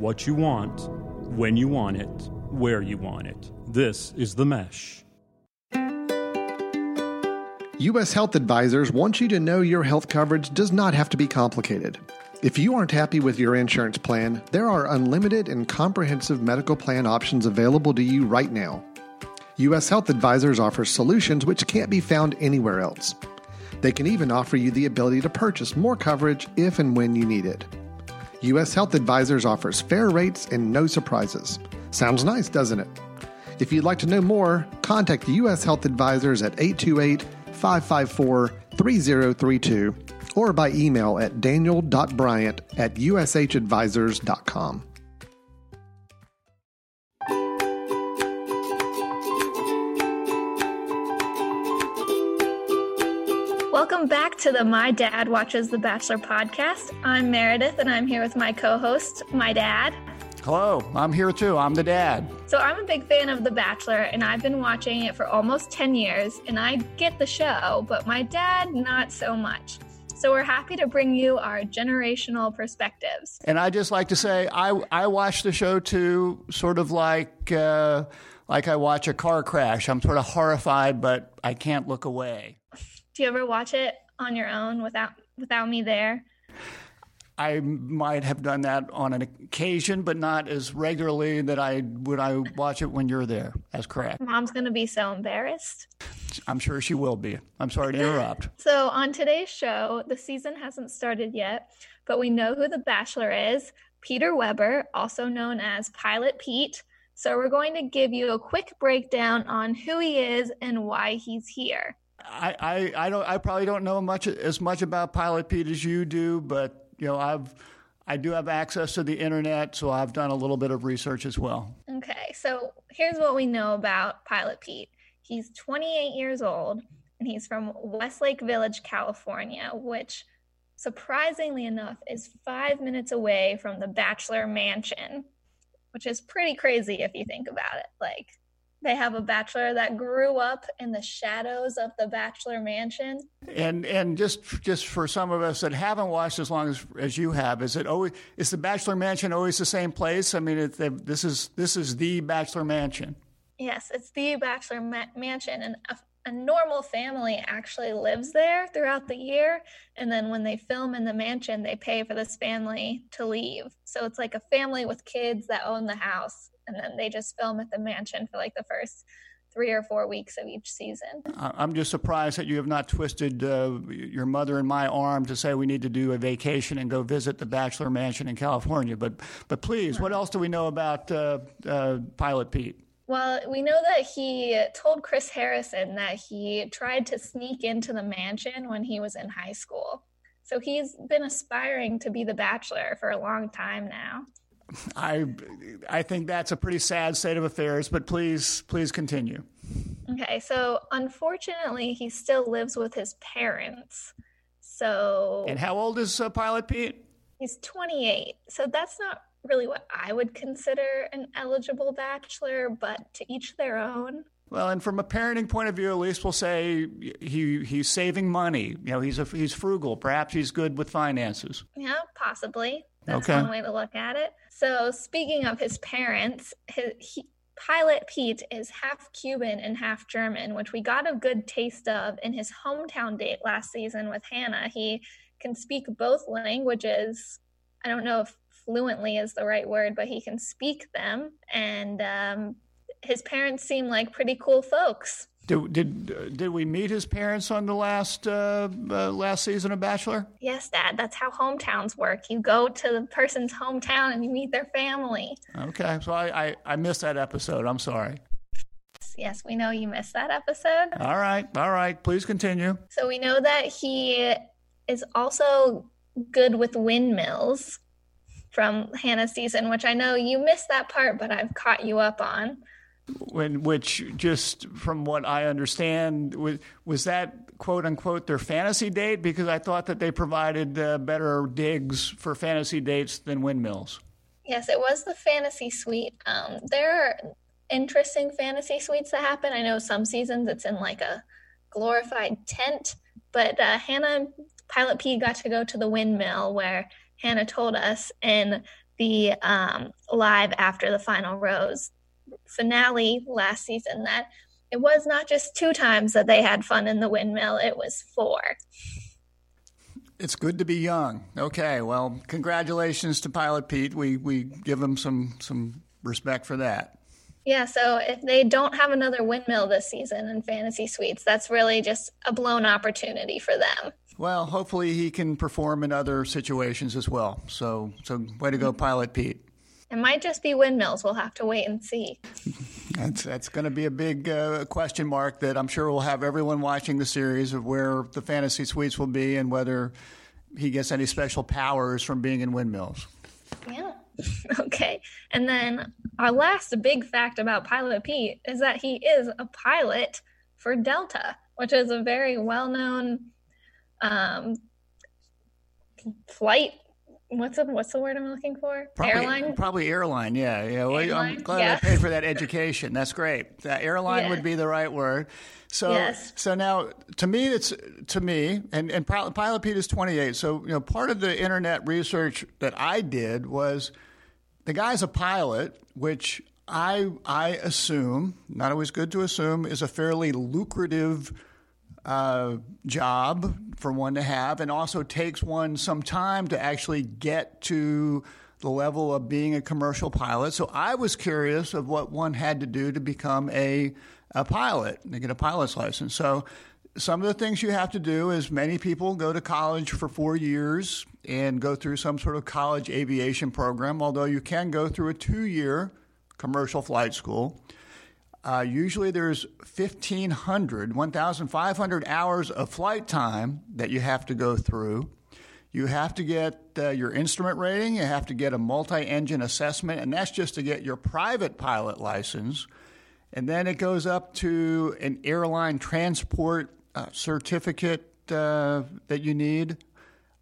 what you want, when you want it, where you want it. This is The Mesh. U.S. Health Advisors wants you to know your health coverage does not have to be complicated. If you aren't happy with your insurance plan, there are unlimited and comprehensive medical plan options available to you right now. U.S. Health Advisors offers solutions which can't be found anywhere else. They can even offer you the ability to purchase more coverage if and when you need it. U.S. Health Advisors offers fair rates and no surprises. Sounds nice, doesn't it? If you'd like to know more, contact U.S. Health Advisors at 828-554-3032 or by email at daniel.bryant@ushadvisors.com. Welcome back to the My Dad Watches The Bachelor podcast. I'm Meredith, and I'm here with my co-host, my dad. Hello, I'm here too. I'm the dad. So I'm a big fan of The Bachelor, and I've been watching it for almost 10 years, and I get the show, but my dad, not so much. So we're happy to bring you our generational perspectives. And I just like to say, I watch the show too, sort of like I watch a car crash. I'm sort of horrified, but I can't look away. Do you ever watch it on your own without me there? I might have done that on an occasion, but not as regularly that I would. I watch it when you're there. That's correct. Mom's going to be so embarrassed. I'm sure she will be. I'm sorry to interrupt. So on today's show, the season hasn't started yet, but we know who the Bachelor is, Peter Weber, also known as Pilot Pete. So we're going to give you a quick breakdown on who he is and why he's here. I probably don't know as much about Pilot Pete as you do, but you know, I do have access to the internet, so I've done a little bit of research as well. Okay, so here's what we know about Pilot Pete. He's 28 years old, and he's from Westlake Village, California, which, surprisingly enough, is 5 minutes away from the Bachelor Mansion, which is pretty crazy if you think about it. Like, they have a bachelor that grew up in the shadows of the Bachelor Mansion. And just for some of us that haven't watched as long as you have, is the Bachelor Mansion always the same place? I mean, this is the Bachelor Mansion. Yes, it's the Bachelor Mansion, and a normal family actually lives there throughout the year. And then when they film in the mansion, they pay for this family to leave. So it's like a family with kids that own the house. And then they just film at the mansion for like the first 3 or 4 weeks of each season. I'm just surprised that you have not twisted your mother and my arm to say we need to do a vacation and go visit the Bachelor Mansion in California. But please, What else do we know about Pilot Pete? Well, we know that he told Chris Harrison that he tried to sneak into the mansion when he was in high school. So he's been aspiring to be the Bachelor for a long time now. I think that's a pretty sad state of affairs, but please continue. Okay, so unfortunately, he still lives with his parents. So, and how old is Pilot Pete? He's 28. So that's not really what I would consider an eligible bachelor, but to each their own. Well, and from a parenting point of view, at least we'll say he's saving money. You know, he's frugal. Perhaps he's good with finances. Yeah, possibly. That's okay. One way to look at it. So speaking of his parents, Pilot Pete is half Cuban and half German, which we got a good taste of in his hometown date last season with Hannah. He can speak both languages. I don't know if fluently is the right word, but he can speak them. And his parents seem like pretty cool folks. Did we meet his parents on the last season of Bachelor? Yes, Dad. That's how hometowns work. You go to the person's hometown and you meet their family. Okay. So I missed that episode. I'm sorry. Yes, we know you missed that episode. All right. Please continue. So we know that he is also good with windmills from Hannah's season, which I know you missed that part, but I've caught you up on. Which, just from what I understand, was that quote unquote their fantasy date? Because I thought that they provided better digs for fantasy dates than windmills. Yes, it was the fantasy suite. There are interesting fantasy suites that happen. I know some seasons it's in like a glorified tent, but Hannah and Pilot P got to go to the windmill where Hannah told us, and the live after the final rose finale last season, that it was not just 2 times that they had fun in the windmill, it was 4. It's good to be young. Okay, well, congratulations to Pilot Pete. We give him some respect for that. Yeah, so if they don't have another windmill this season in Fantasy Suites, that's really just a blown opportunity for them. Well, hopefully he can perform in other situations as well. So way to go, Pilot Pete. It might just be windmills. We'll have to wait and see. That's going to be a big question mark that I'm sure will have everyone watching the series of where the Fantasy Suites will be and whether he gets any special powers from being in windmills. Yeah. Okay. And then our last big fact about Pilot Pete is that he is a pilot for Delta, which is a very well-known flight. What's the word I'm looking for? Probably airline. Yeah. Well, airline? I'm glad I paid for that education. That's great. That airline would be the right word. So, So now to me, and Pilot Pete is 28. So, you know, part of the internet research that I did was the guy's a pilot, which I assume, not always good to assume, is a fairly lucrative job for one to have, and also takes one some time to actually get to the level of being a commercial pilot. So I was curious of what one had to do to become a pilot and get a pilot's license. So some of the things you have to do is many people go to college for 4 years and go through some sort of college aviation program, although you can go through a 2-year commercial flight school. Usually there's 1,500 hours of flight time that you have to go through. You have to get your instrument rating. You have to get a multi-engine assessment, and that's just to get your private pilot license. And then it goes up to an airline transport certificate that you need.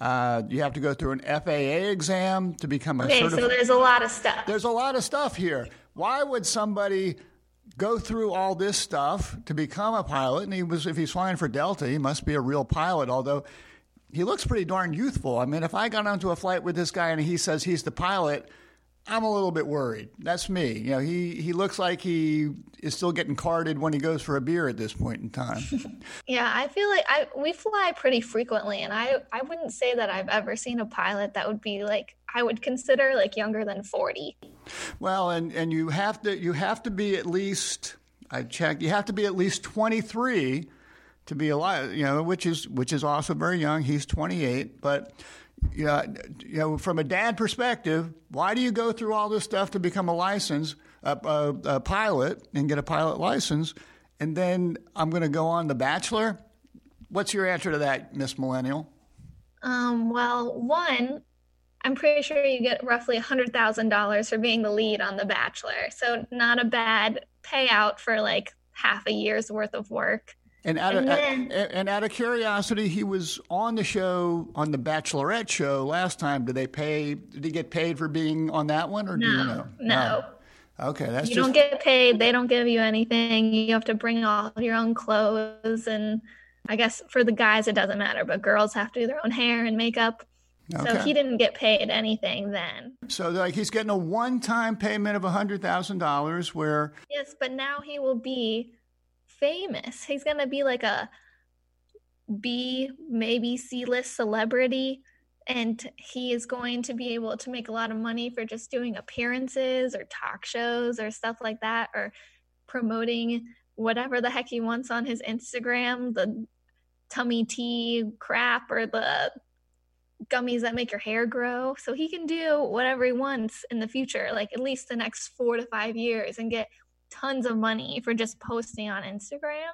You have to go through an FAA exam to become a certificate. Okay, so there's a lot of stuff. There's a lot of stuff here. Why would somebody go through all this stuff to become a pilot? And if he's flying for Delta, he must be a real pilot, although he looks pretty darn youthful. I mean, if I got onto a flight with this guy and he says he's the pilot, I'm a little bit worried. That's me. You know, he looks like he is still getting carded when he goes for a beer at this point in time. Yeah, I feel like we fly pretty frequently, and I wouldn't say that I've ever seen a pilot that would be like I would consider like younger than 40. Well, and you have to be at least, I checked, you have to be at least 23 to be alive, you know, which is also very young. He's 28, but yeah, you know, from a dad perspective, why do you go through all this stuff to become a pilot and get a pilot license? And then I'm going to go on The Bachelor. What's your answer to that, Miss Millennial? Well, one, I'm pretty sure you get roughly $100,000 for being the lead on The Bachelor. So not a bad payout for like half a year's worth of work. And out of curiosity, he was on the show, on The Bachelorette show last time. Did he get paid for being on that one, or no, do you know? No. Oh. Okay, that's you just... don't get paid. They don't give you anything. You have to bring all your own clothes, and I guess for the guys it doesn't matter, but girls have to do their own hair and makeup. Okay. So he didn't get paid anything then. So like he's getting a one-time payment of $100,000 where... Yes, but now he will be famous. He's going to be like a B, maybe C-list celebrity, and he is going to be able to make a lot of money for just doing appearances or talk shows or stuff like that, or promoting whatever the heck he wants on his Instagram, the tummy tea crap or the gummies that make your hair grow. So he can do whatever he wants in the future, like at least the next 4 to 5 years, and get tons of money for just posting on Instagram.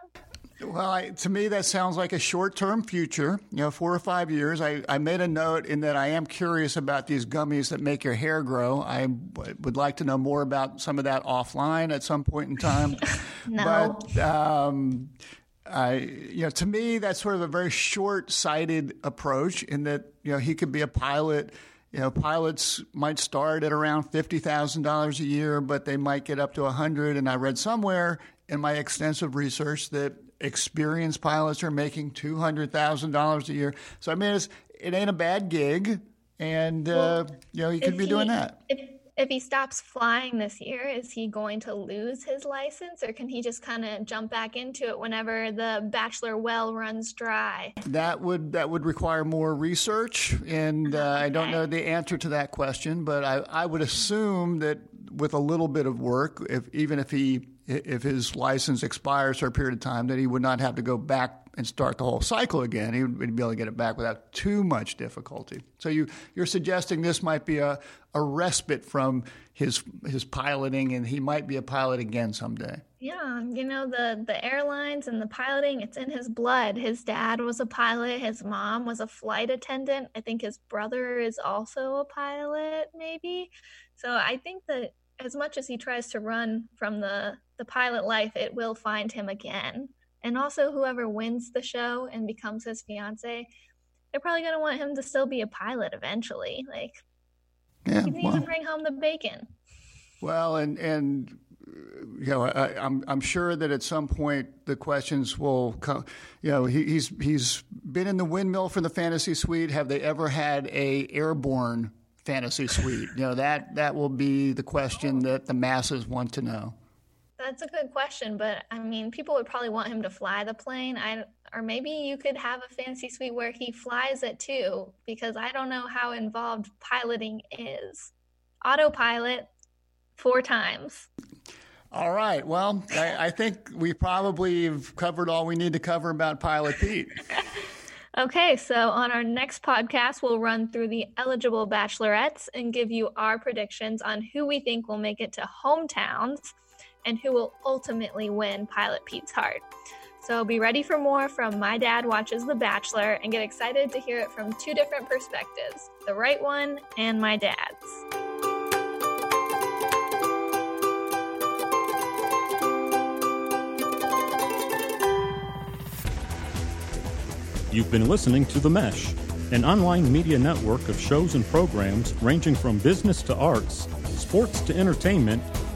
Well, to me, that sounds like a short-term future, you know, 4 or 5 years. I made a note in that I am curious about these gummies that make your hair grow. I would like to know more about some of that offline at some point in time. No. But, you know, to me, that's sort of a very short-sighted approach in that, you know, he could be a pilot. You know, pilots might start at around $50,000 a year, but they might get up to $100,000. And I read somewhere in my extensive research that experienced pilots are making $200,000 a year. So, I mean, it ain't a bad gig. And, he could be doing that. If he stops flying this year, is he going to lose his license, or can he just kind of jump back into it whenever the Bachelor well runs dry? That would require more research, and I don't know the answer to that question, but I would assume that with a little bit of work, if his license expires for a period of time, that he would not have to go back and start the whole cycle again. He would be able to get it back without too much difficulty. So you're suggesting this might be a respite from his piloting, and he might be a pilot again someday. Yeah, the airlines and the piloting, it's in his blood. His dad was a pilot. His mom was a flight attendant. I think his brother is also a pilot, maybe. So I think that as much as he tries to run from the pilot life, it will find him again. And also, whoever wins the show and becomes his fiance, they're probably going to want him to still be a pilot eventually. Like, he needs to bring home the bacon. Well, and I'm sure that at some point the questions will come. He's been in the windmill for the fantasy suite. Have they ever had a airborne fantasy suite? That will be the question that the masses want to know. That's a good question, but people would probably want him to fly the plane. Or maybe you could have a fancy suite where he flies it too, because I don't know how involved piloting is. Autopilot 4 times. All right. Well, I think we probably have covered all we need to cover about Pilot Pete. Okay, so on our next podcast, we'll run through the eligible bachelorettes and give you our predictions on who we think will make it to hometowns and who will ultimately win Pilot Pete's heart. So be ready for more from My Dad Watches The Bachelor, and get excited to hear it from 2 different perspectives, the right one and my dad's. You've been listening to The Mesh, an online media network of shows and programs ranging from business to arts, sports to entertainment,